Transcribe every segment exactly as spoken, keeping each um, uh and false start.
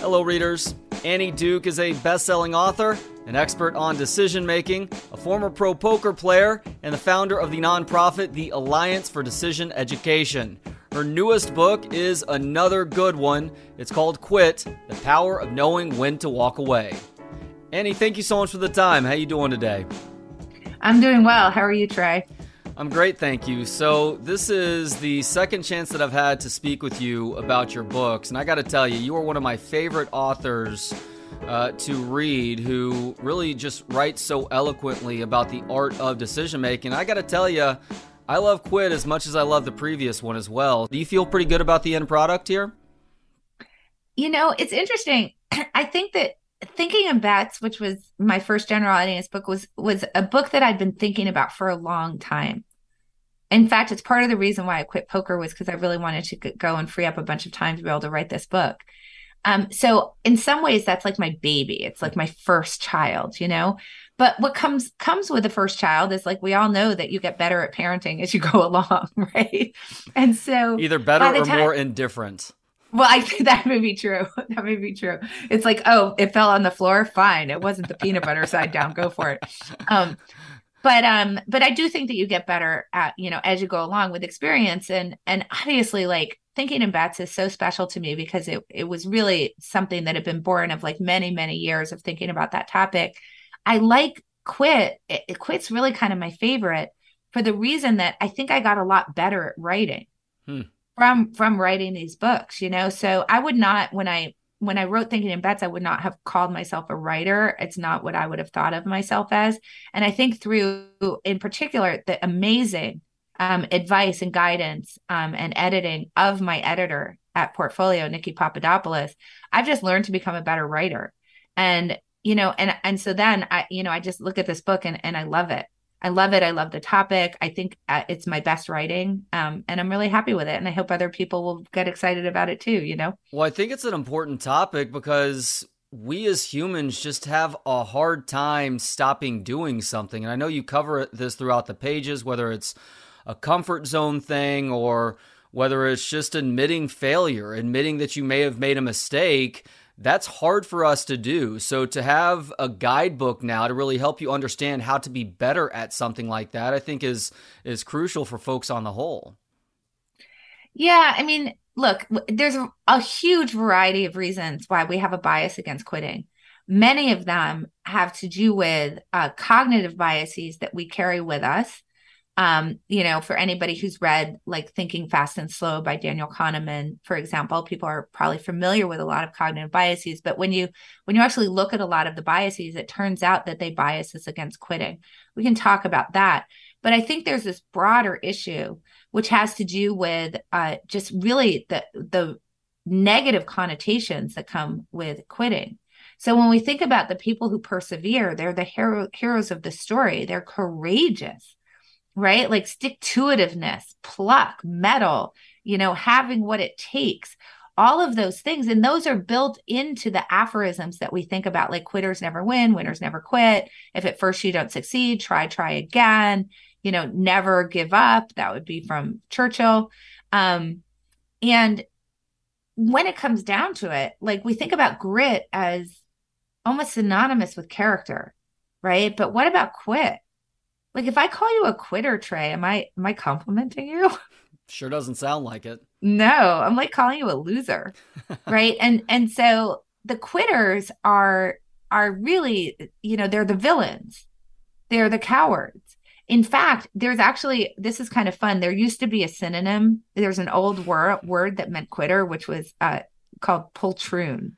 Hello, readers. Annie Duke is a best-selling author, an expert on decision-making, a former pro poker player, and the founder of the nonprofit The Alliance for Decision Education. Her newest book is another good one. It's called Quit, The Power of Knowing When to Walk Away. Annie, thank you so much for the time. How are you doing today? I'm doing well. How are you, Trey? I'm great, thank you. So this is the second chance that I've had to speak with you about your books. And I got to tell you, you are one of my favorite authors uh, to read who really just writes so eloquently about the art of decision making. I got to tell you, I love Quit as much as I love the previous one as well. Do you feel pretty good about the end product here? You know, it's interesting. I think that Thinking in Bets, which was my first general audience book, was was a book that I'd been thinking about for a long time. In fact, it's part of the reason why I quit poker was because I really wanted to go and free up a bunch of time to be able to write this book. Um, so in some ways, that's like my baby. It's like my first child, you know? But what comes comes with the first child is, like, we all know that you get better at parenting as you go along, right? And so either better or time- more indifferent. Well, I think that may be true. That may be true. It's like, oh, it fell on the floor. Fine. It wasn't the peanut butter side down. Go for it. Um, but um, but I do think that you get better at, you know, as you go along with experience. And and obviously, like, Thinking in Bets is so special to me because it, it was really something that had been born of, like, many, many years of thinking about that topic. I like Quit. It, it Quit's really kind of my favorite for the reason that I think I got a lot better at writing. Hmm. From from writing these books, you know, so I would not, when I when I wrote Thinking in Bets, I would not have called myself a writer. It's not what I would have thought of myself as. And I think through, in particular, the amazing um, advice and guidance um, and editing of my editor at Portfolio, Nikki Papadopoulos, I've just learned to become a better writer. And, you know, and and so then I, you know, I just look at this book and and I love it. I love it. I love the topic. I think it's my best writing, um, and I'm really happy with it. And I hope other people will get excited about it too, you know? Well, I think it's an important topic because we as humans just have a hard time stopping doing something. And I know you cover this throughout the pages, whether it's a comfort zone thing or whether it's just admitting failure, admitting that you may have made a mistake. That's hard for us to do. So to have a guidebook now to really help you understand how to be better at something like that, I think is is crucial for folks on the whole. Yeah, I mean, look, there's a, a huge variety of reasons why we have a bias against quitting. Many of them have to do with uh, cognitive biases that we carry with us. Um, you know, for anybody who's read, like, Thinking Fast and Slow by Daniel Kahneman, for example, people are probably familiar with a lot of cognitive biases. But when you when you actually look at a lot of the biases, it turns out that they bias us against quitting. We can talk about that. But I think there's this broader issue, which has to do with uh, just really the the negative connotations that come with quitting. So when we think about the people who persevere, they're the hero, heroes of the story. They're courageous. Right? Like, stick-to-itiveness, pluck, mettle, you know, having what it takes, all of those things. And those are built into the aphorisms that we think about, like, quitters never win, winners never quit. If at first you don't succeed, try, try again, you know, never give up. That would be from Churchill. Um, and when it comes down to it, like, we think about grit as almost synonymous with character, right? But what about quit? Like, if I call you a quitter, Trey, am I am I complimenting you? Sure doesn't sound like it. No, I'm like calling you a loser, right? And and so the quitters are are really, you know, they're the villains. They're the cowards. In fact, there's actually, this is kind of fun. There used to be a synonym. There's an old wor- word that meant quitter, which was uh, called poltroon.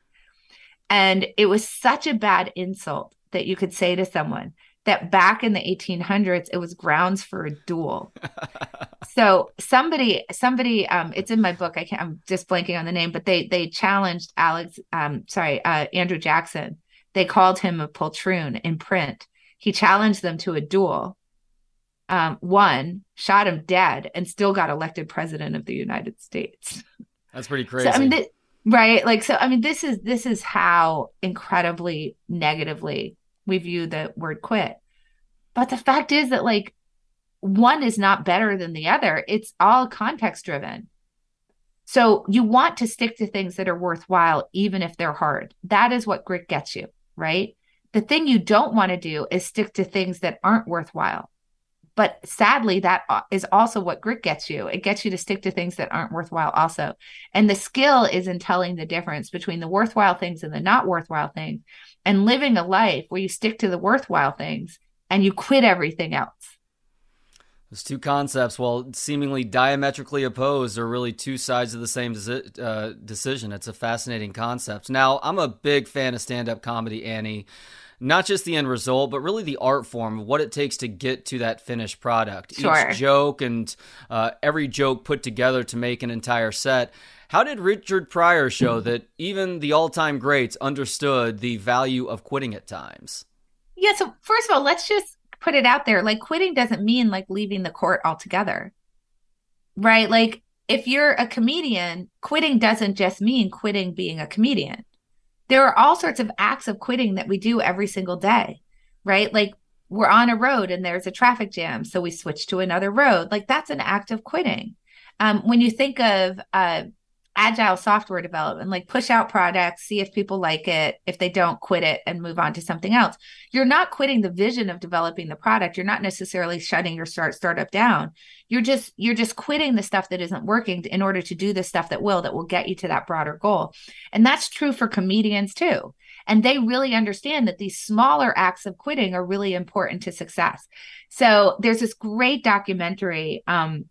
And it was such a bad insult that you could say to someone that back in the eighteen hundreds, it was grounds for a duel. So somebody, somebody, um, it's in my book. I can't, I'm just blanking on the name, but they, they challenged Alex, um, sorry, uh, Andrew Jackson. They called him a poltroon in print. He challenged them to a duel, um, won, shot him dead, and still got elected president of the United States. That's pretty crazy. So, I mean, th- right. Like, so, I mean, this is, this is how incredibly negatively we view the word quit. But the fact is that, like, one is not better than the other. It's all context driven. So you want to stick to things that are worthwhile, even if they're hard. That is what grit gets you, right? The thing you don't want to do is stick to things that aren't worthwhile. But sadly, that is also what grit gets you. It gets you to stick to things that aren't worthwhile also. And the skill is in telling the difference between the worthwhile things and the not worthwhile things, and living a life where you stick to the worthwhile things and you quit everything else. Those two concepts, while seemingly diametrically opposed, are really two sides of the same uh, decision. It's a fascinating concept. Now, I'm a big fan of stand-up comedy, Annie. Not just the end result, but really the art form of what it takes to get to that finished product. Sure. Each joke and uh, every joke put together to make an entire set. How did Richard Pryor show that even the all-time greats understood the value of quitting at times? Yeah, so first of all, let's just put it out there. Like, quitting doesn't mean like leaving the court altogether, right? Like, if you're a comedian, quitting doesn't just mean quitting being a comedian. There are all sorts of acts of quitting that we do every single day, right? Like, we're on a road and there's a traffic jam, so we switch to another road. Like, that's an act of quitting. Um, when you think of uh, agile software development, like push out products, see if people like it. If they don't, quit it and move on to something else. You're not quitting the vision of developing the product. You're not necessarily shutting your start startup down. You're just you're just quitting the stuff that isn't working in order to do the stuff that will that will get you to that broader goal. And that's true for comedians too. And they really understand that these smaller acts of quitting are really important to success. So there's this great documentary um,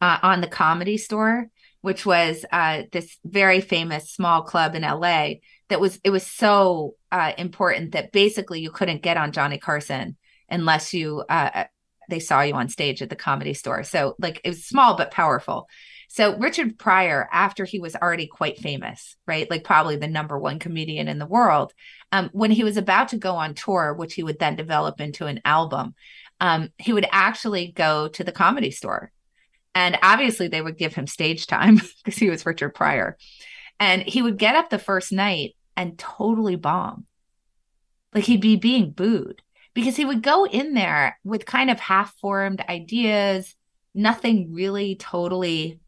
uh, on the Comedy Store, which was uh, this very famous small club in L A that was, it was so uh, important that basically you couldn't get on Johnny Carson unless you, uh, they saw you on stage at the Comedy Store. So like, it was small, but powerful. So Richard Pryor, after he was already quite famous, right? Like probably the number one comedian in the world. Um, when he was about to go on tour, which he would then develop into an album, um, he would actually go to the Comedy Store. And obviously they would give him stage time because he was Richard Pryor. And he would get up the first night and totally bomb. Like, he'd be being booed because he would go in there with kind of half-formed ideas, nothing really totally,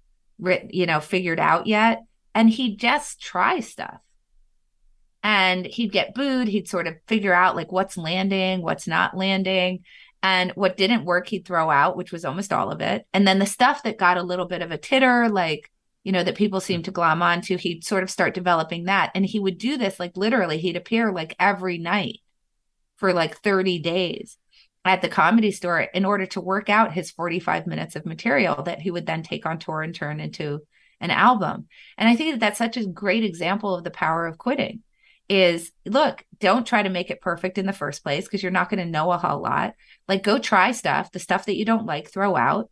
you know, figured out yet. And he'd just try stuff. And he'd get booed. He'd sort of figure out like what's landing, what's not landing. And what didn't work, he'd throw out, which was almost all of it. And then the stuff that got a little bit of a titter, like, you know, that people seemed to glom onto, he'd sort of start developing that. And he would do this, like literally, he'd appear like every night for like thirty days at the Comedy Store in order to work out his forty-five minutes of material that he would then take on tour and turn into an album. And I think that that's such a great example of the power of quitting. Is look, don't try to make it perfect in the first place because you're not going to know a whole lot. Like, go try stuff. The stuff that you don't like, throw out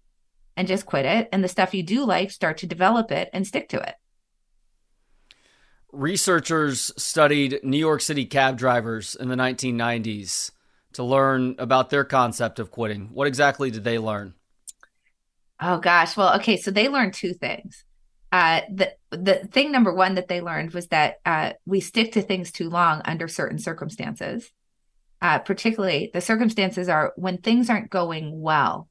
and just quit it. And the stuff you do like, start to develop it and stick to it. Researchers studied New York City cab drivers in the nineteen nineties to learn about their concept of quitting. What exactly did they learn? Oh, gosh. Well, okay. So they learned two things. Uh, the the thing number one that they learned was that uh, we stick to things too long under certain circumstances. Uh, particularly, the circumstances are when things aren't going well.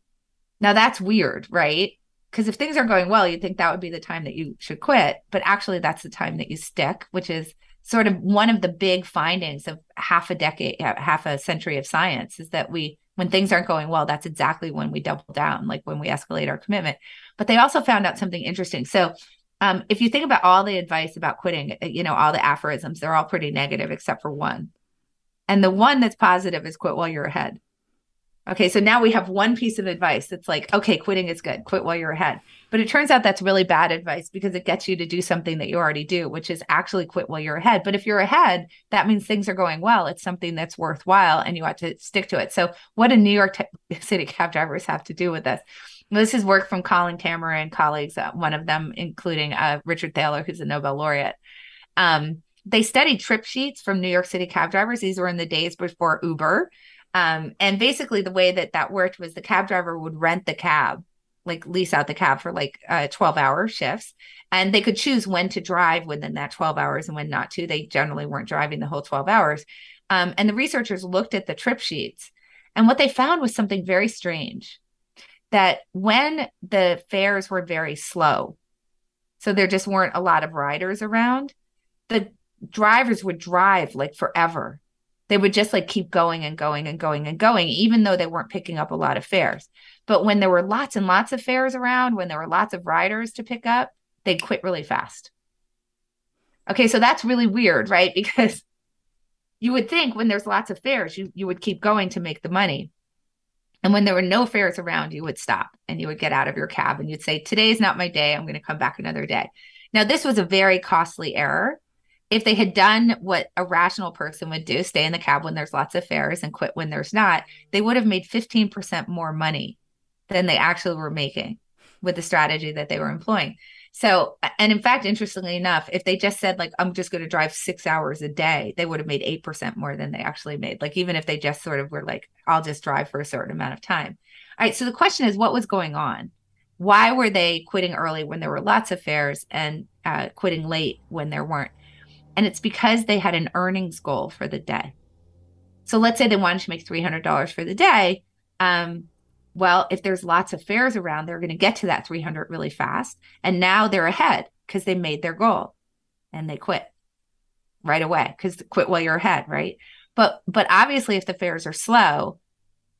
Now that's weird, right? Because if things aren't going well, you'd think that would be the time that you should quit, but actually that's the time that you stick, which is sort of one of the big findings of half a decade, half a century of science, is that we, when things aren't going well, that's exactly when we double down, like when we escalate our commitment. But they also found out something interesting. So um, if you think about all the advice about quitting, you know, all the aphorisms, they're all pretty negative except for one. And the one that's positive is quit while you're ahead. Okay, so now we have one piece of advice that's like, okay, quitting is good, quit while you're ahead. But it turns out that's really bad advice because it gets you to do something that you already do, which is actually quit while you're ahead. But if you're ahead, that means things are going well. It's something that's worthwhile and you ought to stick to it. So what do New York t- City cab drivers have to do with this? This is work from Colin Tamir and colleagues, uh, one of them, including uh, Richard Thaler, who's a Nobel laureate. Um, they studied trip sheets from New York City cab drivers. These were in the days before Uber. Um, and basically the way that that worked was the cab driver would rent the cab, like lease out the cab for like uh, twelve hour shifts. And they could choose when to drive within that twelve hours and when not to. They generally weren't driving the whole twelve hours. Um, and the researchers looked at the trip sheets. And what they found was something very strange, that when the fares were very slow, So there just weren't a lot of riders around. The drivers would drive like forever. They would just like keep going and going and going and going, even though they weren't picking up a lot of fares. But when there were lots and lots of fares around, when there were lots of riders to pick up, they quit really fast. Okay, so that's really weird, right? Because you would think when there's lots of fares, you, you would keep going to make the money. And when there were no fares around, you would stop and you would get out of your cab and you'd say, today's not my day. I'm going to come back another day. Now, this was a very costly error. If they had done what a rational person would do, stay in the cab when there's lots of fares and quit when there's not, they would have made fifteen percent more money than they actually were making with the strategy that they were employing. So, and in fact, interestingly enough, if they just said like, I'm just going to drive six hours a day, they would have made eight percent more than they actually made. Like, even if they just sort of were like, I'll just drive for a certain amount of time. All right. So the question is, what was going on? Why were they quitting early when there were lots of fares and uh, quitting late when there weren't? And it's because they had an earnings goal for the day. So let's say they wanted to make three hundred dollars for the day. Um, Well, if there's lots of fares around, they're going to get to that three hundred really fast. And now they're ahead because they made their goal and they quit right away because quit while you're ahead, right? But but obviously, if the fares are slow,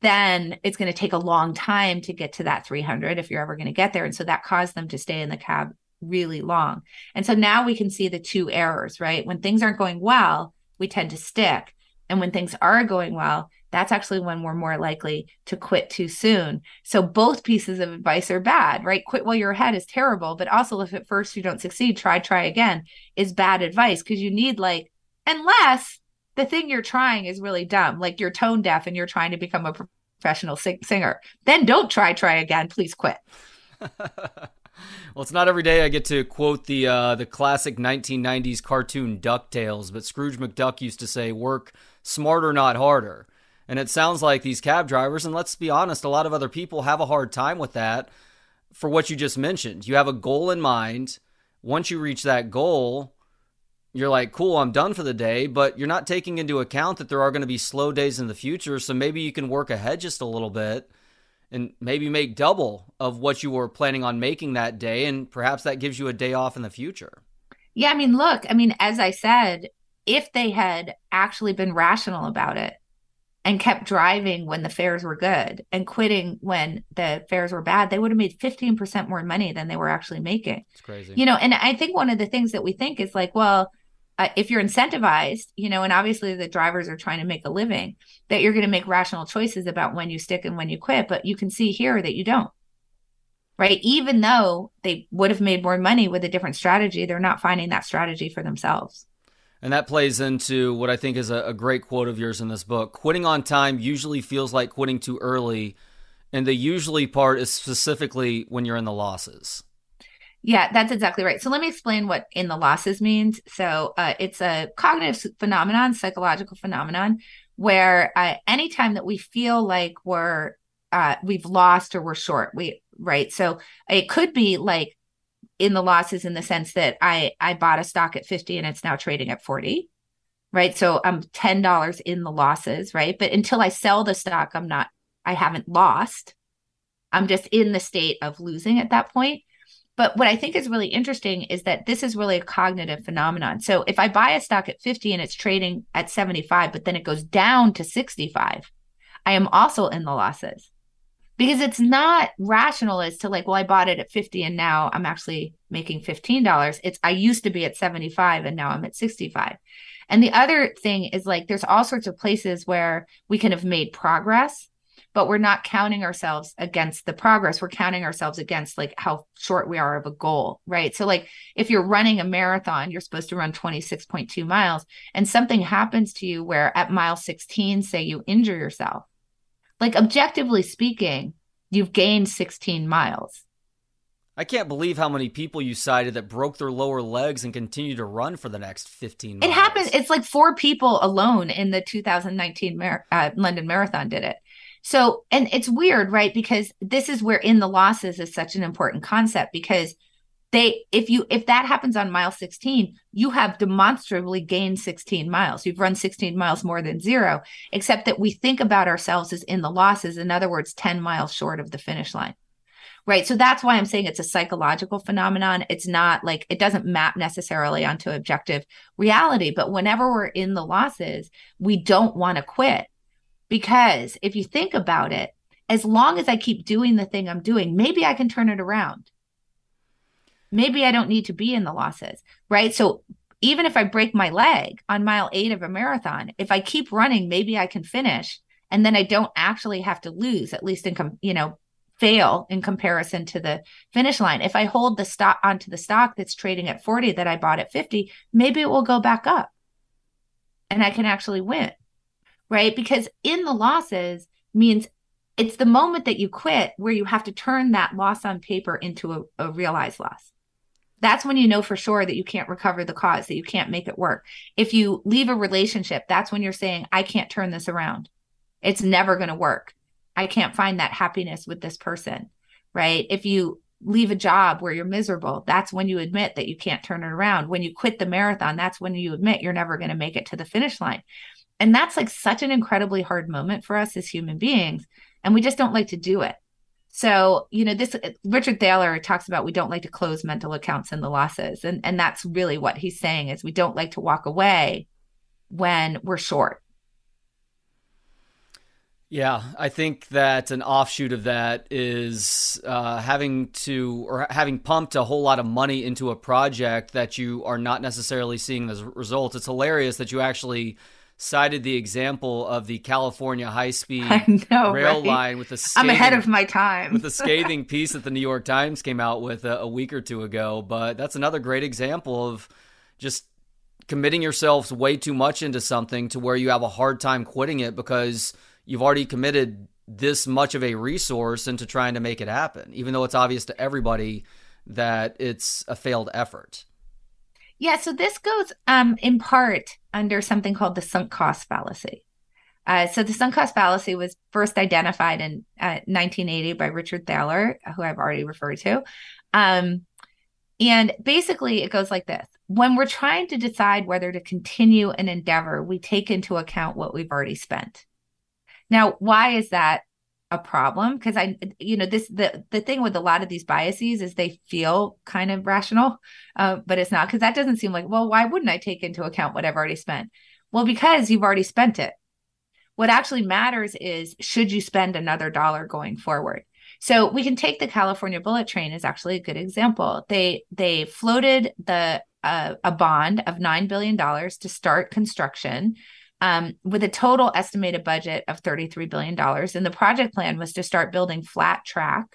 then it's going to take a long time to get to that three hundred if you're ever going to get there. And so that caused them to stay in the cab really long. And so now we can see the two errors, right? When things aren't going well, we tend to stick. And when things are going well, that's actually when we're more likely to quit too soon. So both pieces of advice are bad, right? Quit while you're ahead is terrible. But also if at first you don't succeed, try, try again is bad advice because you need like, unless the thing you're trying is really dumb, like you're tone deaf and you're trying to become a professional sing- singer, then don't try, try again, please quit. Well, it's not every day I get to quote the uh, the classic nineteen nineties cartoon DuckTales, but Scrooge McDuck used to say, work smarter, not harder. And it sounds like these cab drivers, and let's be honest, a lot of other people have a hard time with that for what you just mentioned. You have a goal in mind. Once you reach that goal, you're like, cool, I'm done for the day, but you're not taking into account that there are going to be slow days in the future, so maybe you can work ahead just a little bit and maybe make double of what you were planning on making that day, and perhaps that gives you a day off in the future. Yeah, I mean, look, I mean, as I said, if they had actually been rational about it, and kept driving when the fares were good and quitting when the fares were bad, they would have made fifteen percent more money than they were actually making. It's crazy. You know, and I think one of the things that we think is like, well, uh, if you're incentivized, you know, and obviously the drivers are trying to make a living, that you're going to make rational choices about when you stick and when you quit. But you can see here that you don't, right? Even though they would have made more money with a different strategy, they're not finding that strategy for themselves. And that plays into what I think is a, a great quote of yours in this book. Quitting on time usually feels like quitting too early. And the usually part is specifically when you're in the losses. Yeah, that's exactly right. So let me explain what in the losses means. So uh, it's a cognitive phenomenon, psychological phenomenon, where uh, anytime that we feel like we're, uh, we've lost or we're short, we right? So it could be like, in the losses in the sense that I, I bought a stock at fifty and it's now trading at forty, right? So I'm ten dollars in the losses, right? But until I sell the stock, I'm not, I haven't lost. I'm just in the state of losing at that point. But what I think is really interesting is that this is really a cognitive phenomenon. So if I buy a stock at fifty and it's trading at seventy-five, but then it goes down to sixty-five, I am also in the losses. Because it's not rational as to like, well, I bought it at fifty and now I'm actually making fifteen dollars. It's I used to be at seventy-five and now I'm at sixty-five. And the other thing is like, there's all sorts of places where we can have made progress, but we're not counting ourselves against the progress. We're counting ourselves against like how short we are of a goal, right? So like if you're running a marathon, you're supposed to run twenty-six point two miles and something happens to you where at mile sixteen, say you injure yourself. Like objectively speaking, you've gained sixteen miles. I can't believe how many people you cited that broke their lower legs and continue to run for the next fifteen miles. It happens. It's like four people alone in the two thousand nineteen Mar- uh, London Marathon did it. So, and it's weird, right? Because this is where in the losses is such an important concept because they, if you, if that happens on mile sixteen, you have demonstrably gained sixteen miles. You've run sixteen miles more than zero, except that we think about ourselves as in the losses. In other words, ten miles short of the finish line, Right. So that's why I'm saying it's a psychological phenomenon. It's not like it doesn't map necessarily onto objective reality. But whenever we're in the losses, we don't want to quit, because if you think about it, as long as I keep doing the thing I'm doing, maybe I can turn it around. Maybe I don't need to be in the losses. Right. So even if I break my leg on mile eight of a marathon, if I keep running, maybe I can finish. And then I don't actually have to lose, at least in, com- you know, fail in comparison to the finish line. If I hold the stock onto the stock that's trading at forty that I bought at fifty, maybe it will go back up and I can actually win. Right. Because in the losses means it's the moment that you quit where you have to turn that loss on paper into a, a realized loss. That's when you know for sure that you can't recover the cause, that you can't make it work. If you leave a relationship, that's when you're saying, I can't turn this around. It's never going to work. I can't find that happiness with this person, right? If you leave a job where you're miserable, that's when you admit that you can't turn it around. When you quit the marathon, that's when you admit you're never going to make it to the finish line. And that's like such an incredibly hard moment for us as human beings. And we just don't like to do it. So, you know, this Richard Thaler talks about we don't like to close mental accounts in the losses. And, and that's really what he's saying is we don't like to walk away when we're short. Yeah, I think that an offshoot of that is uh, having to or having pumped a whole lot of money into a project that you are not necessarily seeing the results. It's hilarious that you actually cited the example of the California high-speed know, rail right? line with a scathing, I'm ahead of my time. with a scathing piece that the New York Times came out with a, a week or two ago. But that's another great example of just committing yourselves way too much into something to where you have a hard time quitting it because you've already committed this much of a resource into trying to make it happen, even though it's obvious to everybody that it's a failed effort. Yeah, so this goes um, in part under something called the sunk cost fallacy. Uh, so the sunk cost fallacy was first identified in uh, nineteen eighty by Richard Thaler, who I've already referred to. Um, and basically it goes like this. When we're trying to decide whether to continue an endeavor, we take into account what we've already spent. Now, why is that a problem? Because I, you know, this the the thing with a lot of these biases is they feel kind of rational, uh, but it's not, because that doesn't seem like, well, why wouldn't I take into account what I've already spent? Well, because you've already spent it. What actually matters is, should you spend another dollar going forward? So we can take the California bullet train is actually a good example. They they floated the uh, a bond of nine billion dollars to start construction. Um, with a total estimated budget of thirty-three billion dollars. And the project plan was to start building flat track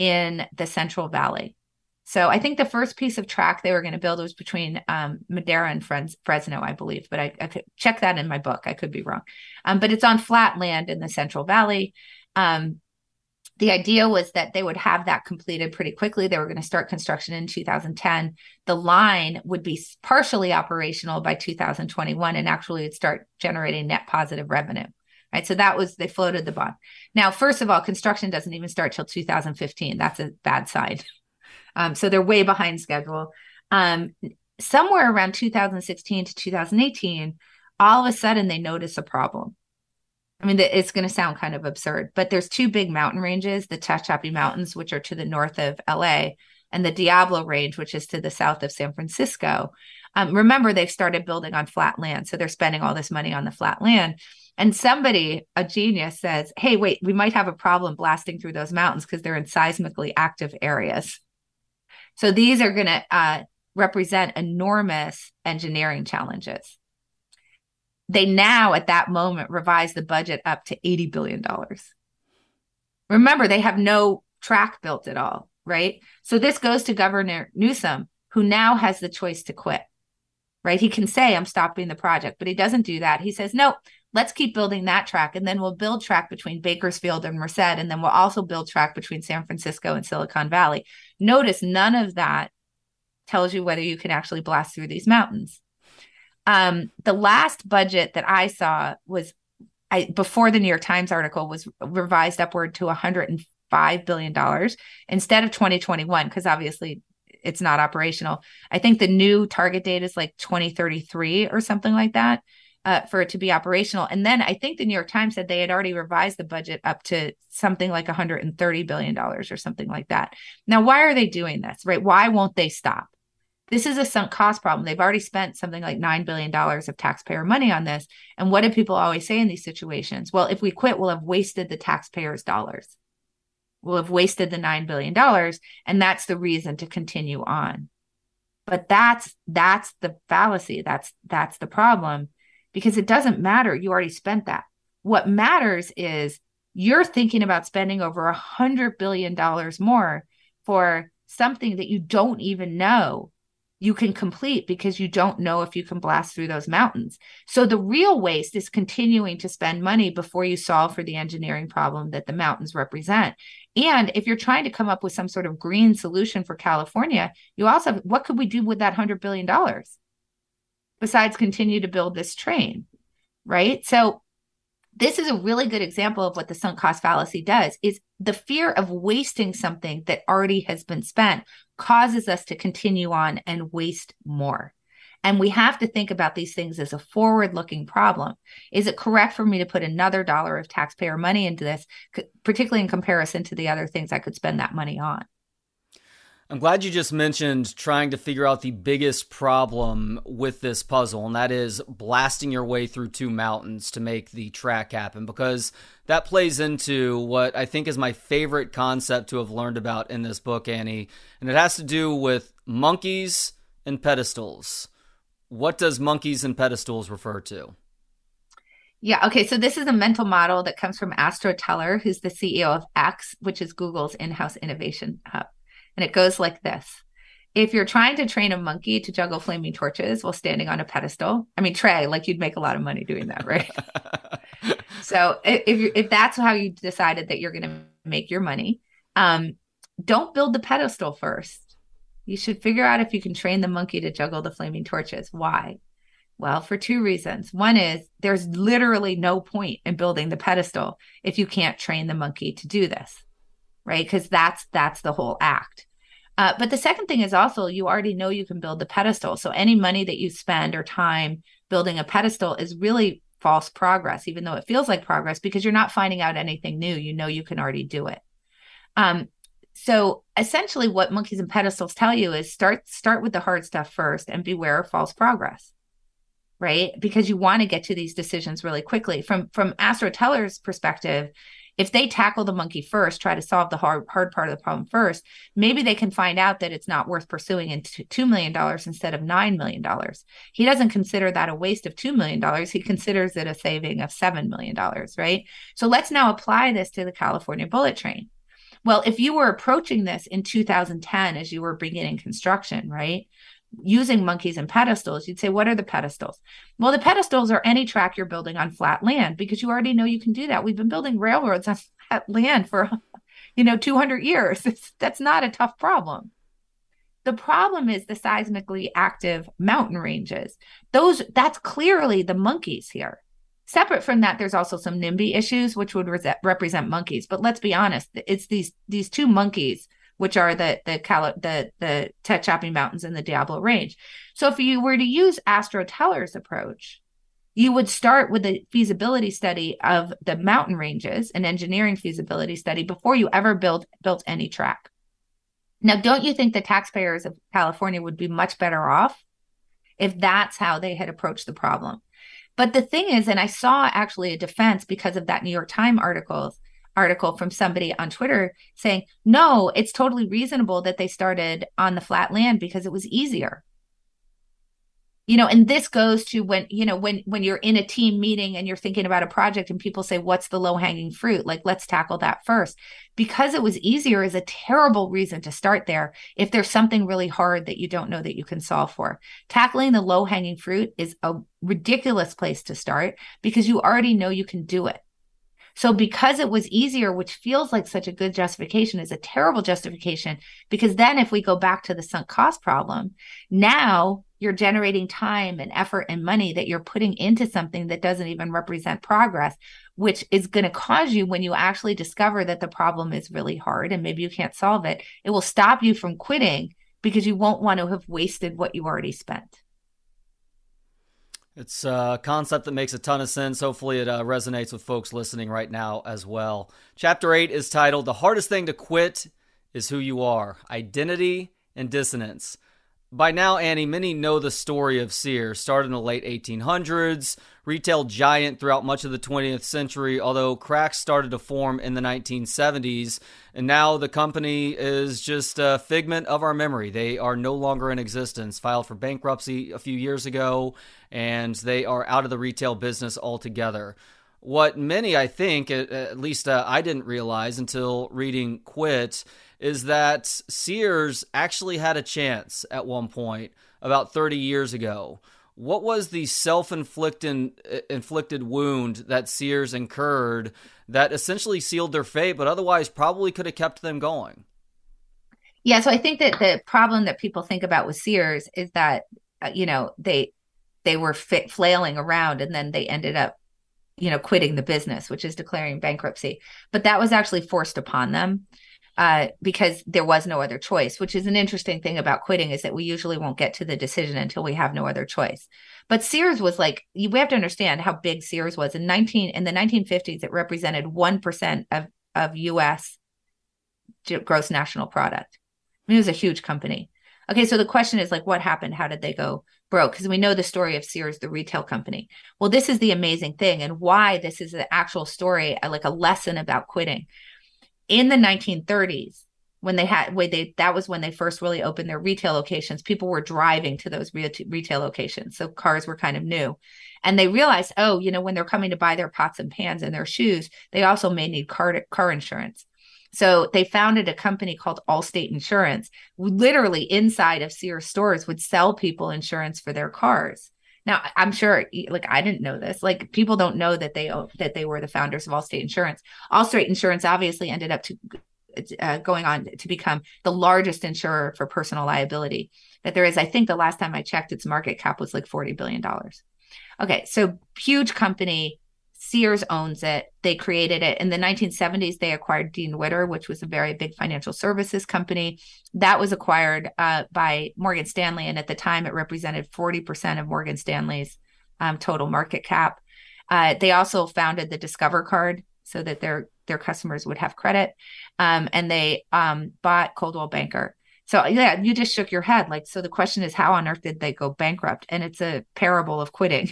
in the Central Valley. So I think the first piece of track they were going to build was between um, Madera and Fres- Fresno, I believe. But I, I could check that in my book. I could be wrong. Um, but it's on flat land in the Central Valley. Um, the idea was that they would have that completed pretty quickly. They were going to start construction in two thousand ten. The line would be partially operational by two thousand twenty-one and actually would start generating net positive revenue. Right. So that was, they floated the bond. Now, first of all, construction doesn't even start till two thousand fifteen. That's a bad sign. Um, so they're way behind schedule. Um, somewhere around two thousand sixteen to two thousand eighteen, all of a sudden they notice a problem. I mean, it's going to sound kind of absurd, but there's two big mountain ranges, the Tehachapi Mountains, which are to the north of L A, and the Diablo Range, which is to the south of San Francisco. Um, remember, they've started building on flat land, so they're spending all this money on the flat land. And somebody, a genius, says, hey, wait, we might have a problem blasting through those mountains because they're in seismically active areas. So these are going to uh, represent enormous engineering challenges. They now at that moment revise the budget up to eighty billion dollars. Remember, they have no track built at all, right? So this goes to Governor Newsom, who now has the choice to quit, right? He can say, I'm stopping the project, but he doesn't do that. He says, no, let's keep building that track. And then we'll build track between Bakersfield and Merced. And then we'll also build track between San Francisco and Silicon Valley. Notice none of that tells you whether you can actually blast through these mountains. Um, the last budget that I saw was I, before the New York Times article was revised upward to one hundred five billion dollars instead of twenty twenty-one, because obviously it's not operational. I think the new target date is like twenty thirty-three or something like that. uh, for it to be operational. And then I think the New York Times said they had already revised the budget up to something like one hundred thirty billion dollars or something like that. Now, why are they doing this, right? Why won't they stop? This is a sunk cost problem. They've already spent something like nine billion dollars of taxpayer money on this. And what do people always say in these situations? Well, if we quit, we'll have wasted the taxpayers' dollars. We'll have wasted the nine billion dollars. And that's the reason to continue on. But that's that's the fallacy. That's that's the problem, because it doesn't matter. You already spent that. What matters is you're thinking about spending over one hundred billion dollars more for something that you don't even know you can complete, because you don't know if you can blast through those mountains. So the real waste is continuing to spend money before you solve for the engineering problem that the mountains represent. And if you're trying to come up with some sort of green solution for California, you also, what could we do with that one hundred billion dollars besides continue to build this train, right? So this is a really good example of what the sunk cost fallacy does, is the fear of wasting something that already has been spent causes us to continue on and waste more. And we have to think about these things as a forward-looking problem. Is it correct for me to put another dollar of taxpayer money into this, particularly in comparison to the other things I could spend that money on? I'm glad you just mentioned trying to figure out the biggest problem with this puzzle, and that is blasting your way through two mountains to make the track happen, because that plays into what I think is my favorite concept to have learned about in this book, Annie, and it has to do with monkeys and pedestals. What does monkeys and pedestals refer to? Yeah. Okay. So this is a mental model that comes from Astro Teller, who's the C E O of X, which is Google's in-house innovation hub. And it goes like this. If you're trying to train a monkey to juggle flaming torches while standing on a pedestal, I mean, Trey, like you'd make a lot of money doing that, right? So if you, if that's how you decided that you're going to make your money, um, don't build the pedestal first. You should figure out if you can train the monkey to juggle the flaming torches. Why? Well, for two reasons. One is there's literally no point in building the pedestal if you can't train the monkey to do this, right? Because that's that's the whole act. Uh, but the second thing is also you already know you can build the pedestal. So any money that you spend or time building a pedestal is really false progress, even though it feels like progress, because you're not finding out anything new. You know you can already do it. Um, so essentially what monkeys and pedestals tell you is start start with the hard stuff first and beware of false progress, right? Because you want to get to these decisions really quickly. From, from Astro Teller's perspective, if they tackle the monkey first, try to solve the hard, hard part of the problem first, maybe they can find out that it's not worth pursuing in two million dollars instead of nine million dollars. He doesn't consider that a waste of two million dollars. He considers it a saving of seven million dollars, right? So let's now apply this to the California bullet train. Well, if you were approaching this in two thousand ten as you were beginning construction, right, using monkeys and pedestals, you'd say, what are the pedestals? Well, the pedestals are any track you're building on flat land, because you already know you can do that. We've been building railroads on flat land for, you know, two hundred years. It's, that's not a tough problem. The problem is the seismically active mountain ranges. Those, that's clearly the monkeys here. Separate from that, there's also some NIMBY issues, which would re- represent monkeys. But let's be honest, it's these these two monkeys, which are the the the the Tehachapi Mountains and the Diablo Range. So if you were to use Astro Teller's approach, you would start with a feasibility study of the mountain ranges, an engineering feasibility study, before you ever build built any track. Now, don't you think the taxpayers of California would be much better off if that's how they had approached the problem? But the thing is, and I saw actually a defense because of that New York Times article, article from somebody on Twitter saying, no, it's totally reasonable that they started on the flat land because it was easier. You know, and this goes to when, you know, when, when you're in a team meeting and you're thinking about a project and people say, what's the low hanging fruit? Like, let's tackle that first. Because it was easier is a terrible reason to start there if there's something really hard that you don't know that you can solve for. Tackling the low hanging fruit is a ridiculous place to start because you already know you can do it. So because it was easier, which feels like such a good justification, is a terrible justification, because then if we go back to the sunk cost problem, now you're generating time and effort and money that you're putting into something that doesn't even represent progress, which is going to cause you, when you actually discover that the problem is really hard and maybe you can't solve it, it will stop you from quitting because you won't want to have wasted what you already spent. It's a concept that makes a ton of sense. Hopefully it uh, resonates with folks listening right now as well. Chapter eight is titled, The Hardest Thing to Quit is Who You Are, Identity and Dissonance. By now, Annie, many know the story of Sears. Started in the late eighteen hundreds, retail giant throughout much of the twentieth century, although cracks started to form in the nineteen seventies. And now the company is just a figment of our memory. They are no longer in existence, filed for bankruptcy a few years ago, and they are out of the retail business altogether. What many, I think, at least uh, I didn't realize until reading Quit, is that Sears actually had a chance at one point about thirty years ago. What was the self-inflicted inflicted wound that Sears incurred that essentially sealed their fate, but otherwise probably could have kept them going? Yeah, so I think that the problem that people think about with Sears is that, uh, you know, they they were fit, flailing around, and then they ended up, you know, quitting the business, which is declaring bankruptcy. But that was actually forced upon them. Uh, because there was no other choice, which is an interesting thing about quitting, is that we usually won't get to the decision until we have no other choice. But Sears was like, we have to understand how big Sears was. In nineteen in the nineteen fifties, it represented one percent of, of U S gross national product. I mean, it was a huge company. Okay, so the question is like, what happened? How did they go broke? Because we know the story of Sears, the retail company. Well, this is the amazing thing, and why this is an actual story, like a lesson about quitting. In the nineteen thirties, when they had, when they that was when they first really opened their retail locations, people were driving to those re- retail locations. So cars were kind of new. And they realized, oh, you know, when they're coming to buy their pots and pans and their shoes, they also may need car, car insurance. So they founded a company called Allstate Insurance. Literally inside of Sears stores would sell people insurance for their cars. Now, I'm sure, like, I didn't know this. Like, people don't know that they that they were the founders of Allstate Insurance. Allstate Insurance obviously ended up to uh, going on to become the largest insurer for personal liability that there is. I think the last time I checked, its market cap was like forty billion dollars. Okay, so huge company. Sears owns it. They created it. In the nineteen seventies, they acquired Dean Witter, which was a very big financial services company. That was acquired uh, by Morgan Stanley. And at the time, it represented forty percent of Morgan Stanley's um, total market cap. Uh, they also founded the Discover card so that their, their customers would have credit. Um, and they um, bought Coldwell Banker. So yeah, you just shook your head. Like, so the question is, how on earth did they go bankrupt? And it's a parable of quitting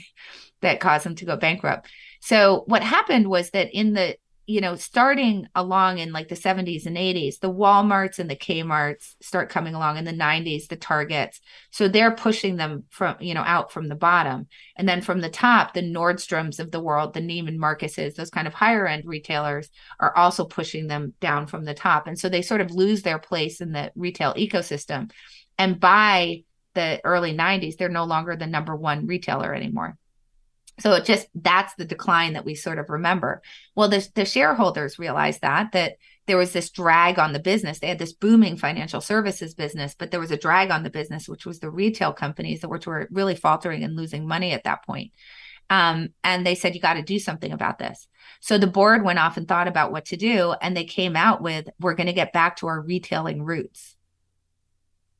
that caused them to go bankrupt. So what happened was that in the, you know, starting along in like the seventies and eighties, the Walmarts and the Kmarts start coming along in the nineties, the Targets. So they're pushing them from, you know, out from the bottom. And then from the top, the Nordstroms of the world, the Neiman Marcuses, those kind of higher end retailers are also pushing them down from the top. And so they sort of lose their place in the retail ecosystem. And by the early nineties, they're no longer the number one retailer anymore. So it just, that's the decline that we sort of remember. Well, the, the shareholders realized that, that there was this drag on the business. They had this booming financial services business, but there was a drag on the business, which was the retail companies that were really faltering and losing money at that point. Um, and they said, you got to do something about this. So the board went off and thought about what to do. And they came out with, we're going to get back to our retailing roots.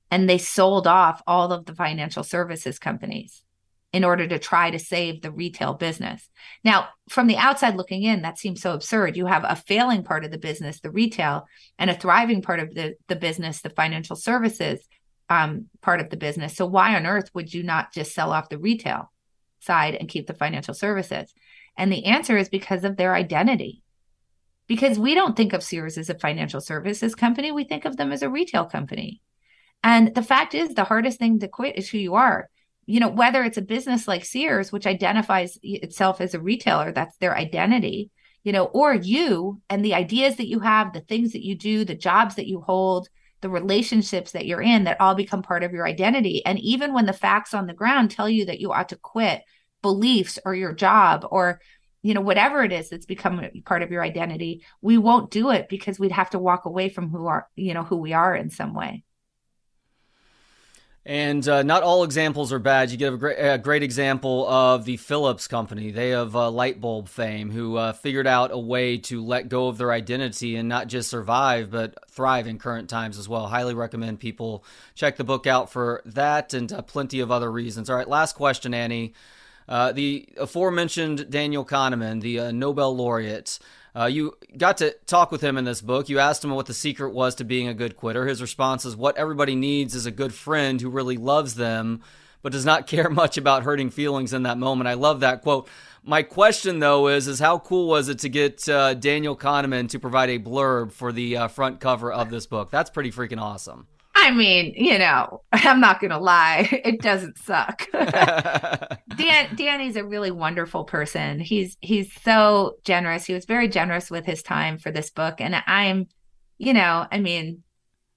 And they sold off all of the financial services companies in order to try to save the retail business. Now, from the outside looking in, that seems so absurd. You have a failing part of the business, the retail, and a thriving part of the, the business, the financial services um, part of the business. So why on earth would you not just sell off the retail side and keep the financial services? And the answer is because of their identity. Because we don't think of Sears as a financial services company. We think of them as a retail company. And the fact is, the hardest thing to quit is who you are. You know, whether it's a business like Sears, which identifies itself as a retailer, that's their identity, you know, or you and the ideas that you have, the things that you do, the jobs that you hold, the relationships that you're in, that all become part of your identity. And even when the facts on the ground tell you that you ought to quit, beliefs or your job or, you know, whatever it is that's become part of your identity, we won't do it because we'd have to walk away from who are, you know, who we are in some way. And uh, not all examples are bad. You give a great, a great example of the Phillips company. They have uh, light bulb fame, who uh, figured out a way to let go of their identity and not just survive, but thrive in current times as well. Highly recommend people check the book out for that and uh, plenty of other reasons. All right, last question, Annie. Uh, the aforementioned Daniel Kahneman, the uh, Nobel laureate, uh, you got to talk with him in this book. You asked him what the secret was to being a good quitter. His response is, what everybody needs is a good friend who really loves them, but does not care much about hurting feelings in that moment. I love that quote. My question, though, is, is how cool was it to get uh, Daniel Kahneman to provide a blurb for the uh, front cover of this book? That's pretty freaking awesome. I mean, you know, I'm not going to lie. It doesn't suck. Dan, Danny's a really wonderful person. He's, he's so generous. He was very generous with his time for this book. And I'm, you know, I mean,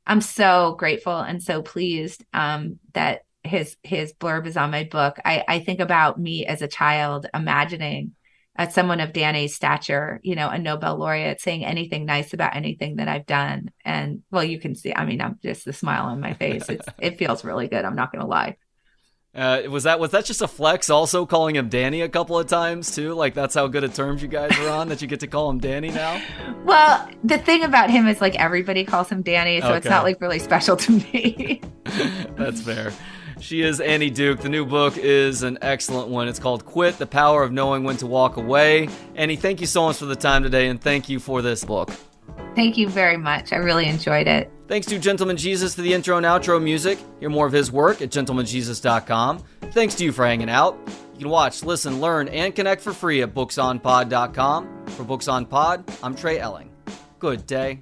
I'm so grateful and so pleased um, that his, his blurb is on my book. I, I think about me as a child, imagining as someone of Danny's stature, you know, a Nobel laureate, saying anything nice about anything that I've done. And well, you can see, I mean, I'm just the smile on my face. It's, it feels really good. I'm not going to lie. Uh, was that, was that just a flex also calling him Danny a couple of times too? Like that's how good of terms you guys are on that you get to call him Danny now? Well, the thing about him is like everybody calls him Danny. So okay. It's not like really special to me. That's fair. She is Annie Duke. The new book is an excellent one. It's called Quit, The Power of Knowing When to Walk Away. Annie, thank you so much for the time today, and thank you for this book. Thank you very much. I really enjoyed it. Thanks to Gentleman Jesus for the intro and outro music. Hear more of his work at gentleman jesus dot com. Thanks to you for hanging out. You can watch, listen, learn, and connect for free at books on pod dot com. For Books on Pod, I'm Trey Elling. Good day.